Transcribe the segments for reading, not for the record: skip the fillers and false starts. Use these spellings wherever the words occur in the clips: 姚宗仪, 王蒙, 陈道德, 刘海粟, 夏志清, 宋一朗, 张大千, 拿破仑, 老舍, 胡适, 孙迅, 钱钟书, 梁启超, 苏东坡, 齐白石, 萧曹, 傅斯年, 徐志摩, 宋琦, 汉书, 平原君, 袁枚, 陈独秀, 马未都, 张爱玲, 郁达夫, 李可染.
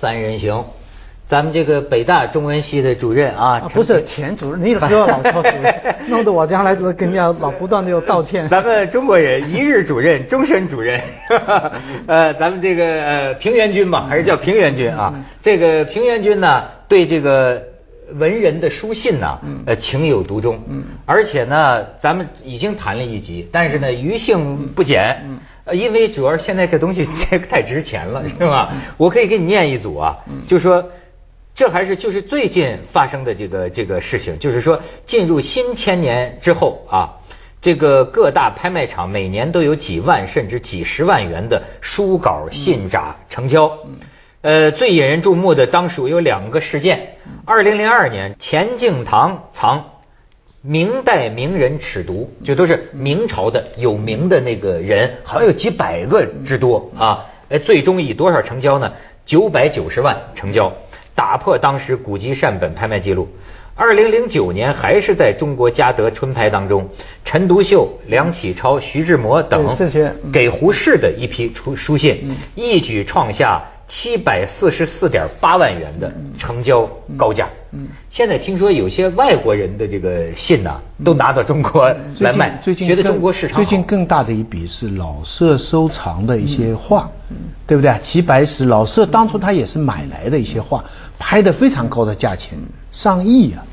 三人行。咱们这个北大中文系的主任啊，不是前主任，你不要老说主任，弄得我将来跟人家老不断的要道歉。咱们中国人一日主任，终身主任。咱们这个平原君吧，还是叫平原君啊。这个平原君呢，对这个文人的书信呢，情有独钟。而且呢，咱们已经谈了一集，但是呢，余兴不减。因为主要现在这东西太值钱了，是吧？我可以给你念一组啊，就说。这还是就是最近发生的这个事情，就是说进入新千年之后啊，这个各大拍卖场每年都有几万甚至几十万元的书稿信札成交。最引人注目的当属有两个事件。2002年，钱敬堂藏明代名人尺牍，就都是明朝的有名的那个人，好像有几百个之多啊。最终以多少成交呢？990万成交。打破当时古籍善本拍卖记录。2009年，还是在中国嘉德春拍当中，陈独秀、梁启超、徐志摩等给胡适的一批书信，一举创下744.8万元的成交高价。现在听说有些外国人的这个信呢，都拿到中国来卖，觉得中国市场好。最近更大的一笔是老舍收藏的一些画，对不对？齐白石，老舍当初他也是买来的一些画，拍的非常高的价钱，上亿啊！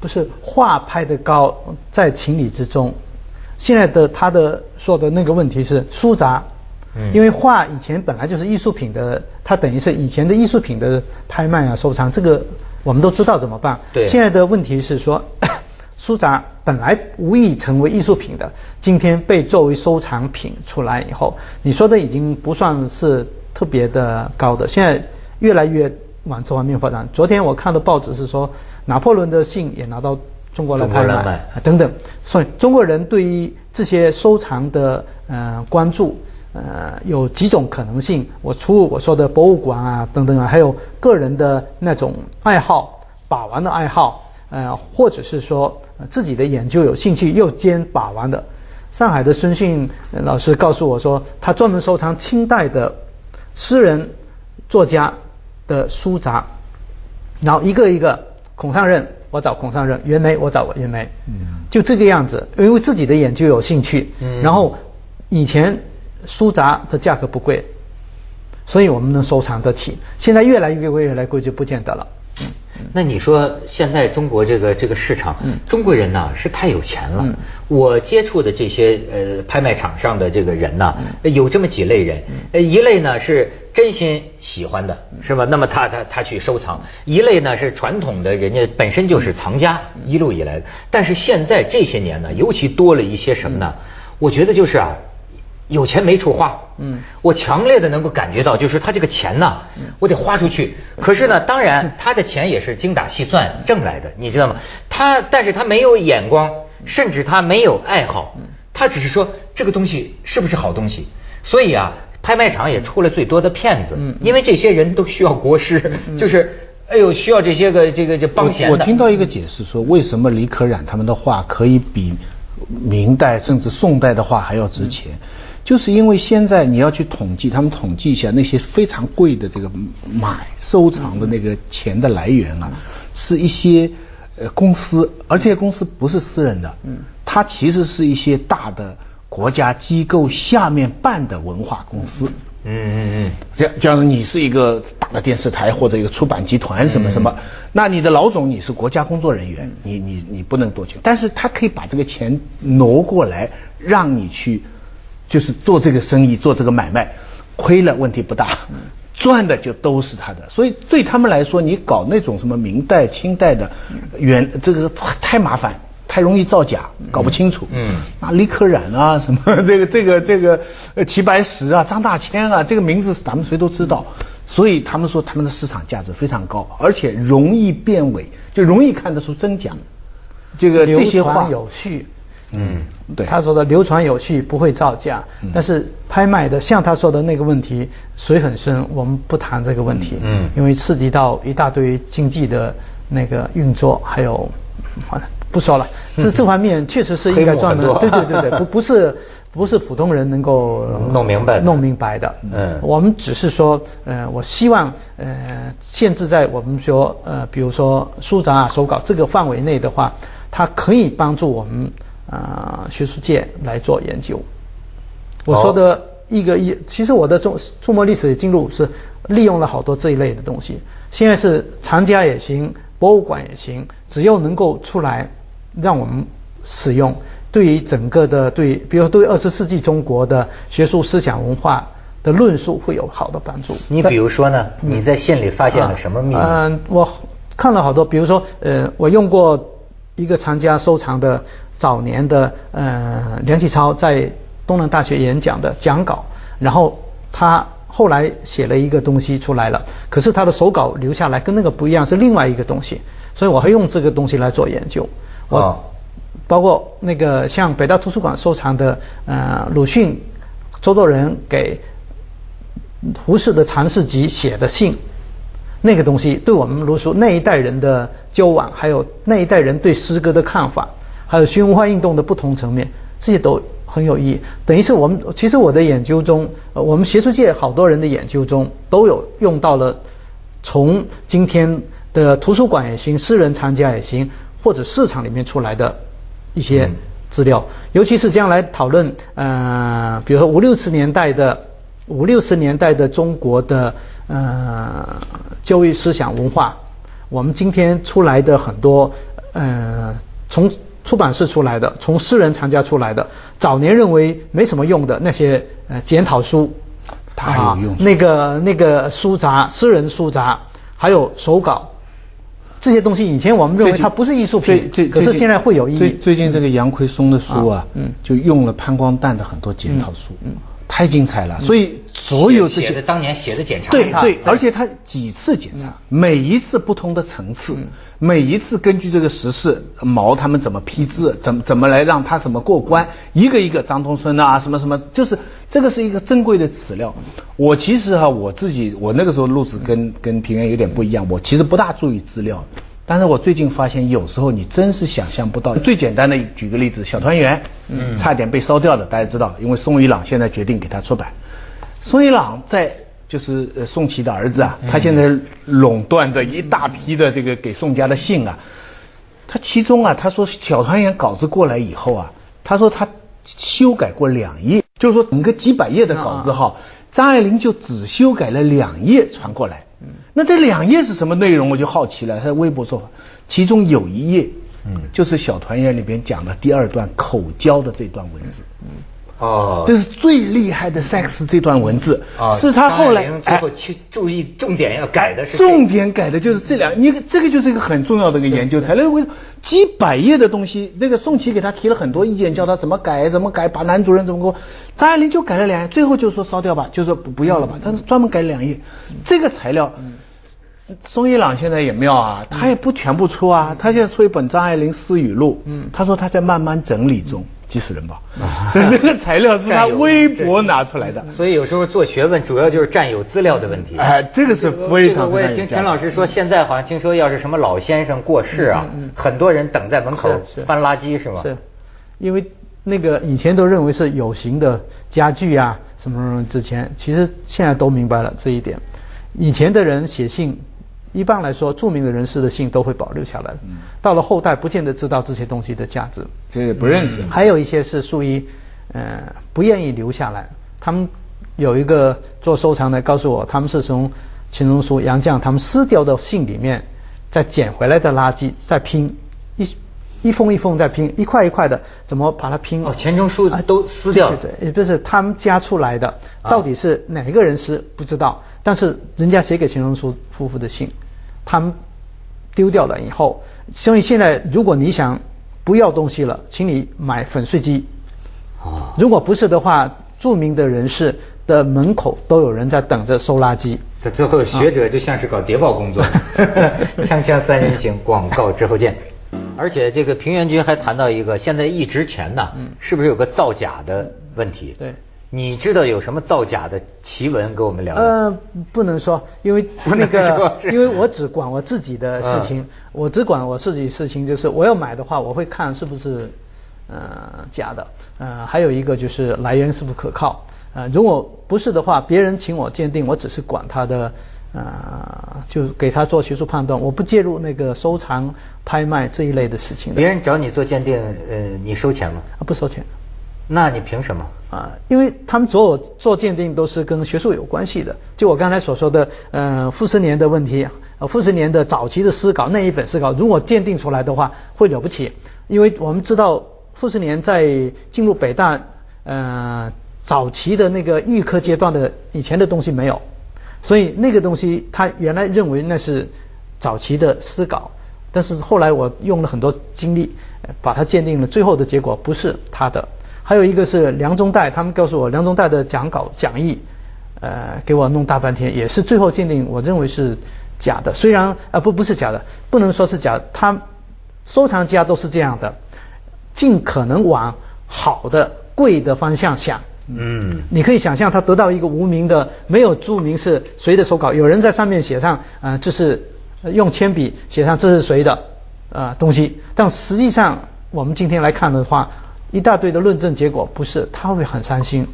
不是画拍的高，在情理之中。现在的他的说的那个问题是书札。因为画以前本来就是艺术品的，它等于是以前的艺术品的拍卖啊、收藏，这个我们都知道怎么办。对。现在的问题是说，书札本来无意成为艺术品的，今天被作为收藏品出来以后，你说的已经不算是特别的高的，现在越来越往这方面发展。昨天我看的报纸是说，拿破仑的信也拿到中国来拍卖啊等等，所以中国人对于这些收藏的关注。有几种可能性，我说的博物馆啊等等啊，还有个人的那种爱好，把玩的爱好，或者是说自己的研究有兴趣又兼把玩的。上海的孙迅老师告诉我说，他专门收藏清代的诗人作家的书札，然后一个一个，孔尚任我找孔尚任，袁枚我找袁枚，就这个样子，因为自己的研究有兴趣，然后以前书札的价格不贵，所以我们能收藏得起。现在越来越贵就不见得了。那你说现在中国这个市场，中国人呢是太有钱了。我接触的这些拍卖场上的这个人呢，有这么几类人。一类呢是真心喜欢的，是吧？那么他去收藏。一类呢是传统的，人家本身就是藏家，一路以来的。但是现在这些年呢，尤其多了一些什么呢？我觉得就是啊。有钱没处花，我强烈的能够感觉到，就是他这个钱呢，我得花出去。可是呢，当然他的钱也是精打细算挣来的，你知道吗？但是他没有眼光，甚至他没有爱好，他只是说这个东西是不是好东西。所以啊，拍卖场也出了最多的骗子，因为这些人都需要国师，就是哎呦需要这些个这帮闲的。我听到一个解释说，为什么李可染他们的画可以比明代甚至宋代的画还要值钱？就是因为现在你要去统计，他们统计一下那些非常贵的这个收藏的那个钱的来源啊，是一些公司，而这些公司不是私人的，它其实是一些大的国家机构下面办的文化公司。假如你是一个大的电视台或者一个出版集团什么什么，那你的老总你是国家工作人员，你不能多钱，但是他可以把这个钱挪过来让你去。就是做这个生意，做这个买卖，亏了问题不大，赚的就都是他的。所以对他们来说，你搞那种什么明代、清代的这个太麻烦，太容易造假，搞不清楚。那李可染啊，什么这个齐白石啊、张大千啊，这个名字咱们谁都知道。所以他们说他们的市场价值非常高，而且容易辨伪，就容易看得出真假。这些话有序。对，他说的流传有序，不会造假。但是拍卖的，像他说的那个问题，水很深，我们不谈这个问题。因为涉及到一大堆经济的那个运作，还有不说了，这方面确实是应该专门，对对对对，不是普通人能够弄明白的。嗯，我们只是说，我希望限制在我们说比如说书札啊、手稿这个范围内的话，它可以帮助我们学术界来做研究。我说的其实我的中国历史进入是利用了好多这一类的东西，现在是藏家也行，博物馆也行，只要能够出来让我们使用，对于整个的比如对20世纪中国的学术思想文化的论述会有好的帮助。你比如说呢，你在信里发现了什么秘密？我看了好多，比如说我用过一个藏家收藏的早年的梁启超在东南大学演讲的讲稿，然后他后来写了一个东西出来了，可是他的手稿留下来跟那个不一样，是另外一个东西，所以我还用这个东西来做研究。我包括那个像北大图书馆收藏的鲁迅、周作人给胡适的常侍集写的信，那个东西对我们儒书那一代人的交往，还有那一代人对诗歌的看法，还有新文化运动的不同层面，这些都很有意义。等于是我们其实我的研究中，我们学术界好多人的研究中都有用到了，从今天的图书馆也行，私人藏家也行，或者市场里面出来的一些资料。尤其是将来讨论比如说五六十年代的中国的教育思想文化，我们今天出来的很多从出版社出来的，从私人藏家出来的，早年认为没什么用的那些检讨书，太有用。那个书札，私人书札，还有手稿，这些东西以前我们认为它不是艺术品，可是现在会有意义。最近这个杨奎松的书就用了潘光旦的很多检讨书，太精彩了。所以所有这些当年写的检查，对，而且他几次检查，每一次不同的层次，每一次根据这个时事，毛他们怎么批字，怎么来让他怎么过关，一个一个张东荪啊什么什么，就是这个是一个珍贵的史料。我其实我自己那个时候路子跟平原有点不一样，我其实不大注意资料，但是我最近发现，有时候你真是想象不到。最简单的举个例子，小团圆，差点被烧掉的，大家知道，因为宋一朗现在决定给他出版。宋一朗就是宋琦的儿子啊，他现在垄断着一大批的这个给宋家的信啊。他其中他说小团圆稿子过来以后他说他修改过2页，就是说整个几百页的稿子张爱玲就只修改了2页传过来。那这2页是什么内容？我就好奇了。他的微博说法，其中有一页，就是《小团圆》里边讲的第2段口交的这段文字。这是最厉害的 sex 这段文字，是他后来最后去注意重点要改的是。重点改的就是这2，这个就是一个很重要的一个研究材料。为什么几百页的东西，那个宋琦给他提了很多意见，叫他怎么改，把男主人怎么过，张爱玲就改了2页，最后就说烧掉吧，就说不要了吧，他是专门改了2页，这个材料。宋一朗现在也妙啊，他也不全部出啊，他现在出一本张爱玲私语录，他说他在慢慢整理中，急死人吧。那个材料是他微博拿出来的，所以有时候做学问主要就是占有资料的问题。这个是非常。我也听陈老师说，现在好像听说要是什么老先生过世啊，很多人等在门口翻垃圾是吧？是，因为那个以前都认为是有形的家具啊什么什么，之前其实现在都明白了这一点。以前的人写信。一般来说，著名的人士的信都会保留下来，到了后代不见得知道这些东西的价值，这也不认识。还有一些是属于不愿意留下来。他们有一个做收藏的告诉我，他们是从钱钟书、杨绛他们撕掉的信里面再捡回来的垃圾再拼，一封一封再拼，一块一块的怎么把它拼。钱钟书都撕掉了，对，也就是他们加出来的，到底是哪个人撕不知道，但是人家写给钱钟书夫妇的信他们丢掉了以后，所以现在如果你想不要东西了，请你买粉碎机。如果不是的话，著名的人士的门口都有人在等着收垃圾。这最后学者就像是搞谍报工作。锵锵三人行，广告之后见。而且这个平原君还谈到一个现在一值钱呢，是不是有个造假的问题？对。你知道有什么造假的奇闻跟我们聊？不能说，因为那个，因为我只管我自己的事情，我只管我自己事情，就是我要买的话，我会看是不是假的，还有一个就是来源是不可靠，如果不是的话，别人请我鉴定，我只是管他的，就给他做学术判断，我不介入那个收藏、拍卖这一类的事情的。别人找你做鉴定，你收钱吗？不收钱。那你凭什么啊？因为他们所有做鉴定都是跟学术有关系的，就我刚才所说的，傅斯年的问题，傅斯年的早期的诗稿那一本诗稿，如果鉴定出来的话，会了不起，因为我们知道傅斯年在进入北大，早期的那个预科阶段的以前的东西没有，所以那个东西他原来认为那是早期的诗稿。但是后来我用了很多精力把它鉴定了，最后的结果不是他的。还有一个是梁中岱，他们告诉我梁中岱的讲稿讲义，给我弄大半天，也是最后鉴定我认为是假的。虽然不是假的，不能说是假的，他收藏家都是这样的，尽可能往好的贵的方向想。嗯，你可以想象他得到一个无名的，没有注明是谁的手稿，有人在上面写上这是用铅笔写上这是谁的东西，但实际上我们今天来看的话，一大堆的论证结果不是，他会很伤心。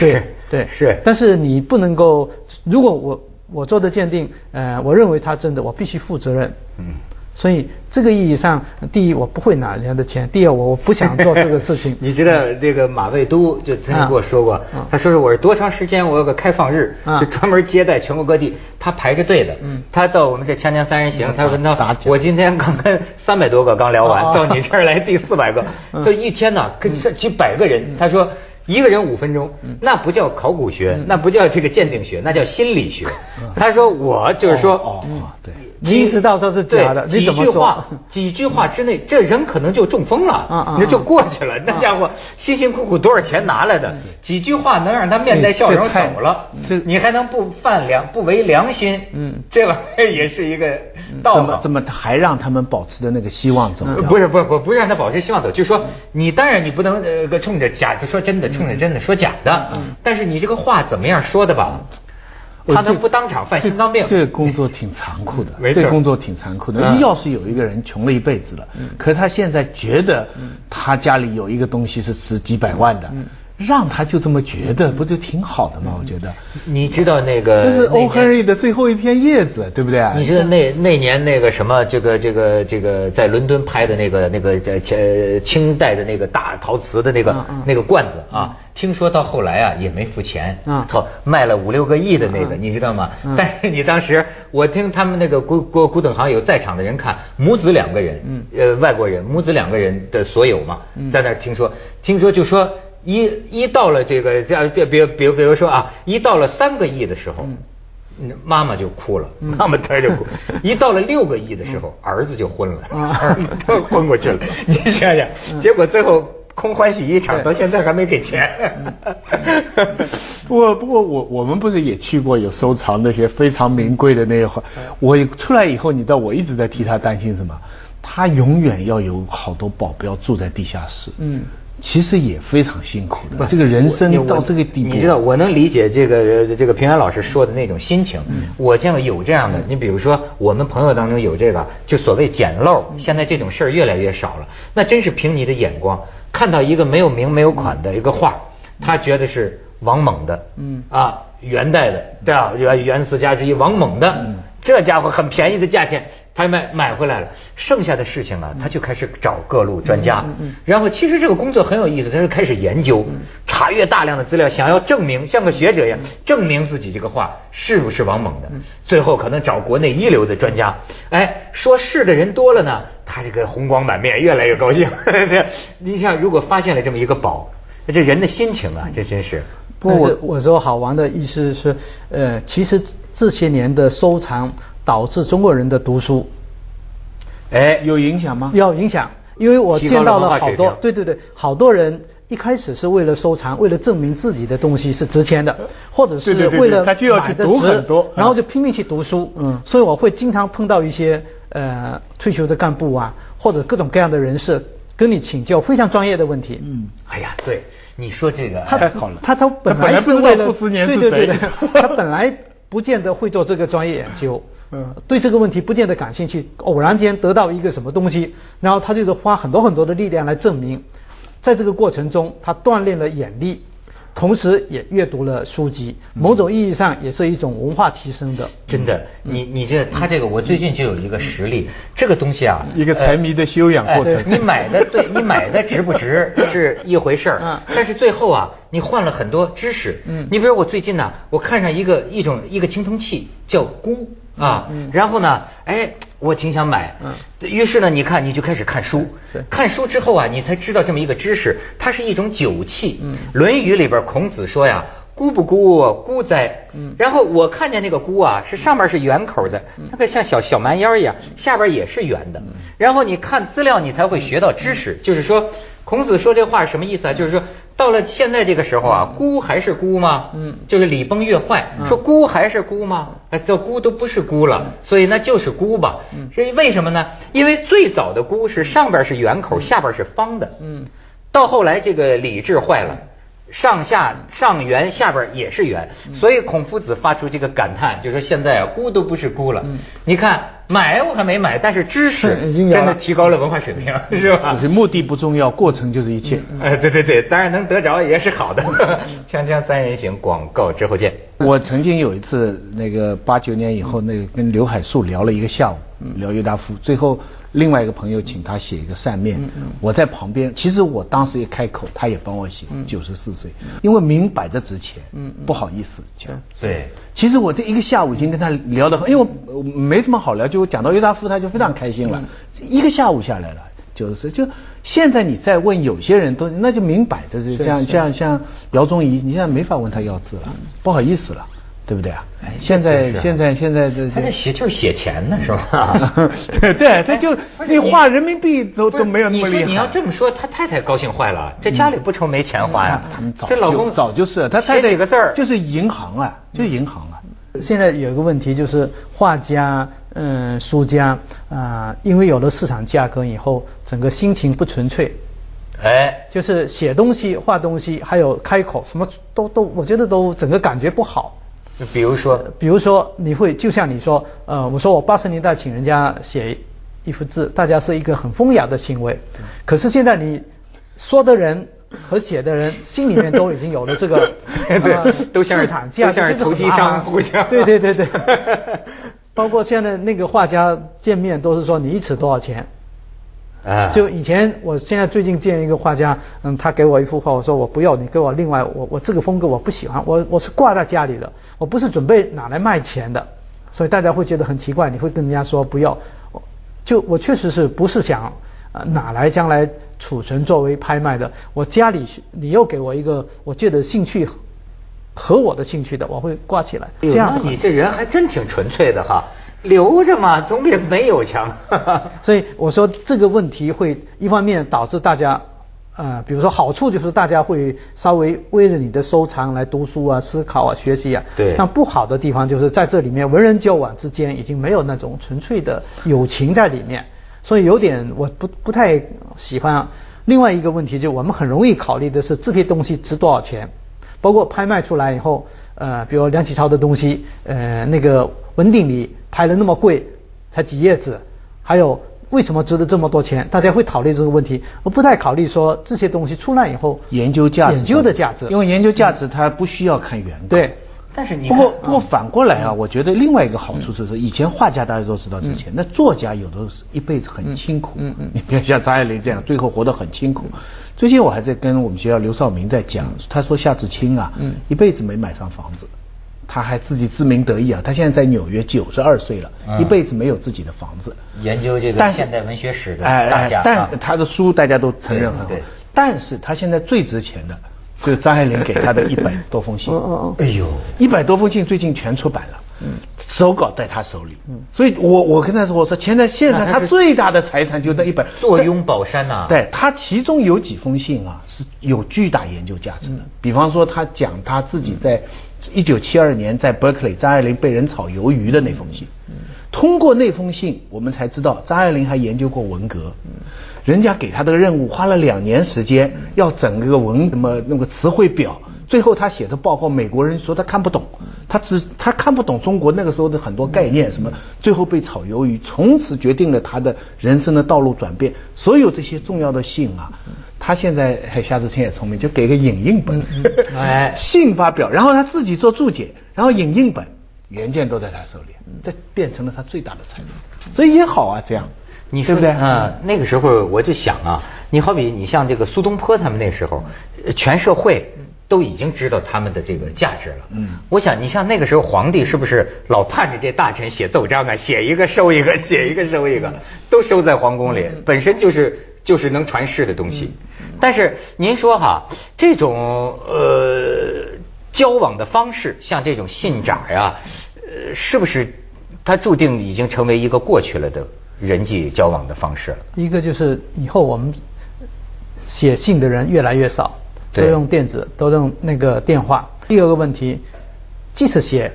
对，是。但是你不能够，如果我做的鉴定，我认为他真的，我必须负责任。嗯。所以这个意义上，第一，我不会拿人家的钱；第二，我不想做这个事情。你知道这个马未都就曾经跟我说过，他说是我是多长时间我有个开放日，就专门接待全国各地，他排着队的。他到我们这《锵锵三人行》，他问他，我今天刚跟300多个刚聊完，到你这儿来第400个，这一天呢跟几百个人。他说一个人5分钟，那不叫考古学，那不叫这个鉴定学，那叫心理学。他说我就是说，对。你知道他是假的，你怎么说？几句话之内，这人可能就中风了，那就过去了。那家伙辛辛苦苦多少钱拿来的，几句话能让他面带笑容走了，你还能不犯不违良心？这玩意儿也是一个道理。怎么还让他们保持的那个希望走？不让他保持希望走，就是说你当然你不能冲着假的说真的，冲着真的说假的，但是你这个话怎么样说的吧？他能不当场犯心脏病？这工作挺残酷的，要是有一个人穷了一辈子了，可是他现在觉得他家里有一个东西是值几百万的，让他就这么觉得，不就挺好的吗？我觉得。你知道那个？这是欧亨利的最后一片叶子，对不对？你知道那年那个什么，这个在伦敦拍的那个清代的那个大陶瓷的那个罐子啊？听说到后来啊也没付钱，卖了5-6个亿的那个，你知道吗？但是你当时我听他们那个古董行有在场的人看，母子2个人，外国人，母子2个人的所有嘛，在那听说就说一到了这个比如说啊，一到了3个亿的时候，妈妈就哭了，妈妈她就哭；一到了6个亿的时候，儿子就昏了，儿子昏过去了。你想想，结果最后。空欢喜一场，到现在还没给钱。不过我们不是也去过有收藏那些非常名贵的那一块？我出来以后，你知道我一直在替他担心什么？他永远要有好多保镖住在地下室。其实也非常辛苦的，这个人生到这个地步，你知道，我能理解这个平安老师说的那种心情。我见过有这样的，你比如说我们朋友当中有这个，就所谓捡漏，现在这种事儿越来越少了。那真是凭你的眼光，看到一个没有名没有款的一个画，他觉得是王蒙的，元代的，对吧？元四家之一王蒙的，这家伙很便宜的价钱。他买回来了，剩下的事情啊，他就开始找各路专家，然后其实这个工作很有意思，他就开始研究、查阅大量的资料，想要证明，像个学者一样证明自己这个画是不是王蒙的。最后可能找国内一流的专家，说是的人多了呢，他这个红光满面，越来越高兴。你想，如果发现了这么一个宝，这人的心情啊，这真是。但是我说好玩的意思是，其实这些年的收藏。导致中国人的读书，有影响吗？有影响，因为我见到了好多，好多人一开始是为了收藏，为了证明自己的东西是值钱的，或者是为了买的值，然后就拼命去读书。所以我会经常碰到一些退休的干部啊，或者各种各样的人士跟你请教非常专业的问题。哎呀，对，你说这个太好了，他本来是为了对，他本来不见得会做这个专业研究，对这个问题不见得感兴趣，偶然间得到一个什么东西，然后他就是花很多很多的力量来证明。在这个过程中，他锻炼了眼力，同时也阅读了书籍，某种意义上也是一种文化提升的。真的，你这他这个，我最近就有一个实例，这个东西啊，一个财迷的修养过程。你买的对，你买的值不值是一回事儿，但是最后啊，你换了很多知识。你比如我最近呢，我看上一个青铜器叫弓啊，然后呢，哎，我挺想买，于是呢，你看你就开始看书，看书之后啊，你才知道这么一个知识，它是一种酒器。论语里边孔子说呀，孤不孤，孤哉。然后我看见那个孤啊，是上面是圆口的，那个像小蛮腰一样，下边也是圆的。然后你看资料，你才会学到知识。就是说，孔子说这话什么意思啊？就是说，到了现在这个时候啊，孤还是孤吗？就是礼崩乐坏，说孤还是孤吗？这孤都不是孤了，所以那就是孤吧。这为什么呢？因为最早的孤是上边是圆口，下边是方的。到后来这个礼制坏了。上圆，下边也是圆，所以孔夫子发出这个感叹，就说现在啊，孤都不是孤了。你看，买我还没买，但是知识真的提高了文化水平，是吧？就是目的不重要，过程就是一切。对对对，当然能得着也是好的。锵锵三人行，广告之后见。我曾经有一次，那个89年以后，那个跟刘海粟聊了一个下午，聊郁达夫，最后。另外一个朋友请他写一个扇面，我在旁边，其实我当时一开口他也帮我写，94岁，因为明摆着值钱，不好意思讲。对，其实我这一个下午已经跟他聊得很，因为我没什么好聊，就讲到郁达夫他就非常开心了，一个下午下来了94。就现在你再问有些人都那就明摆着，就像姚宗仪，你现在没法问他要字了，不好意思了，对不对啊？现在这他这写就是写钱呢，是吧？对，他就你画人民币都没有那么厉害。你要这么说，他太太高兴坏了，这家里不愁没钱花呀。他们这老公早就是他太太几个字儿就是银行啊，就是银行啊。现在有一个问题就是画家、书家啊，因为有了市场价格以后，整个心情不纯粹。哎，就是写东西、画东西，还有开口，什么都，我觉得都整个感觉不好。比如说，你会就像你说，我说我80年代请人家写一幅字，大家是一个很风雅的行为。可是现在你说的人和写的人心里面都已经有了这个，对，都像市场价，都像是投机商互相。对，包括现在那个画家见面都是说你一尺多少钱。就以前，我现在最近见一个画家，他给我一幅画，我说我不要，你给我另外，我这个风格我不喜欢，我是挂在家里的，我不是准备拿来卖钱的，所以大家会觉得很奇怪，你会跟人家说不要，我确实是不是想拿来将来储存作为拍卖的，我家里你又给我一个我觉得兴趣和我的兴趣的，我会挂起来。这样你这人还真挺纯粹的哈。留着嘛，总比没有强。所以我说这个问题会一方面导致大家，比如说好处就是大家会稍微为了你的收藏来读书啊、思考啊、学习啊。对。但不好的地方就是在这里面文人交往之间已经没有那种纯粹的友情在里面，所以有点我不太喜欢。另外一个问题就我们很容易考虑的是这批东西值多少钱，包括拍卖出来以后，比如梁启超的东西，那个文鼎里拍了那么贵，才几页纸，还有为什么值得这么多钱？大家会考虑这个问题，而不太考虑说这些东西出来以后研究的价值，因为研究价值它不需要看原稿。对，但是你不过反过来啊，我觉得另外一个好处就是，以前画家大家都知道值钱，那作家有的是一辈子很辛苦，你不要像张爱玲这样，最后活得很辛苦。最近我还在跟我们学校刘少明在讲，他说夏志清啊，一辈子没买上房子。他还自己自鸣得意啊！他现在在纽约92岁了，一辈子没有自己的房子。研究这个现代文学史的大家，但他的书大家都承认很好。但是他现在最值钱的，就是张爱玲给他的100多封信。哎呦，100多封信最近全出版了，手稿在他手里。所以我跟他说，我说现在他最大的财产就那100。坐拥宝山呐！对，他其中有几封信啊是有巨大研究价值的，比方说他讲他自己在1972年在伯克利，张爱玲被人炒鱿鱼的那封信，通过那封信我们才知道张爱玲还研究过文革，人家给她的任务花了2年时间，要整个那个词汇表，最后她写的报告美国人说她看不懂，她看不懂中国那个时候的很多概念什么，最后被炒鱿鱼，从此决定了她的人生的道路转变。所有这些重要的信啊，她现在夏志清也聪明，就给个影印本，信发表，然后她自己做注解，然后影印本原件都在他手里，这变成了他最大的财富，所以也好啊，这样你对不对啊？那个时候我就想啊，你好比你像这个苏东坡他们那时候，全社会都已经知道他们的这个价值了。我想你像那个时候皇帝是不是老盼着这大臣写奏章啊，写一个收一个，写一个收一个，都收在皇宫里，本身就是能传世的东西。但是您说哈，这种交往的方式，像这种信札呀，是不是它注定已经成为一个过去了的人际交往的方式了？一个就是以后我们写信的人越来越少，都用电子，都用那个电话。第二个问题，即使写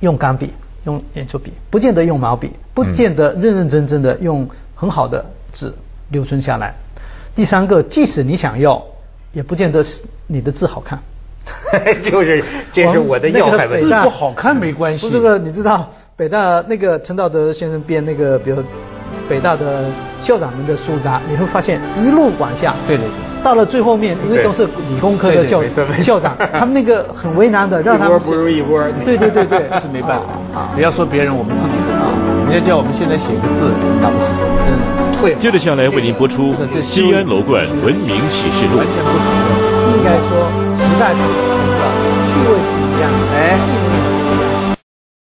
用钢笔、用圆珠笔，不见得用毛笔，不见得认认真真的用很好的字留存下来。第三个，即使你想要，也不见得你的字好看。就是，这是我的要害问题。字不好看没关系。这个你知道，北大那个陈道德先生编那个，比如北大的校长们的书札，你会发现一路往下。对对对。到了最后面，因为都是理工科的校长，他们那个很为难的，让他们一波不如一波。对对对对，是没办法啊！不要说别人，我们自己的啊，人家叫我们现在写个字，打不起手，真的退。接着下来为您播出《西安楼冠文明启示录》。应该说，时代是一个趣味不一样。哎。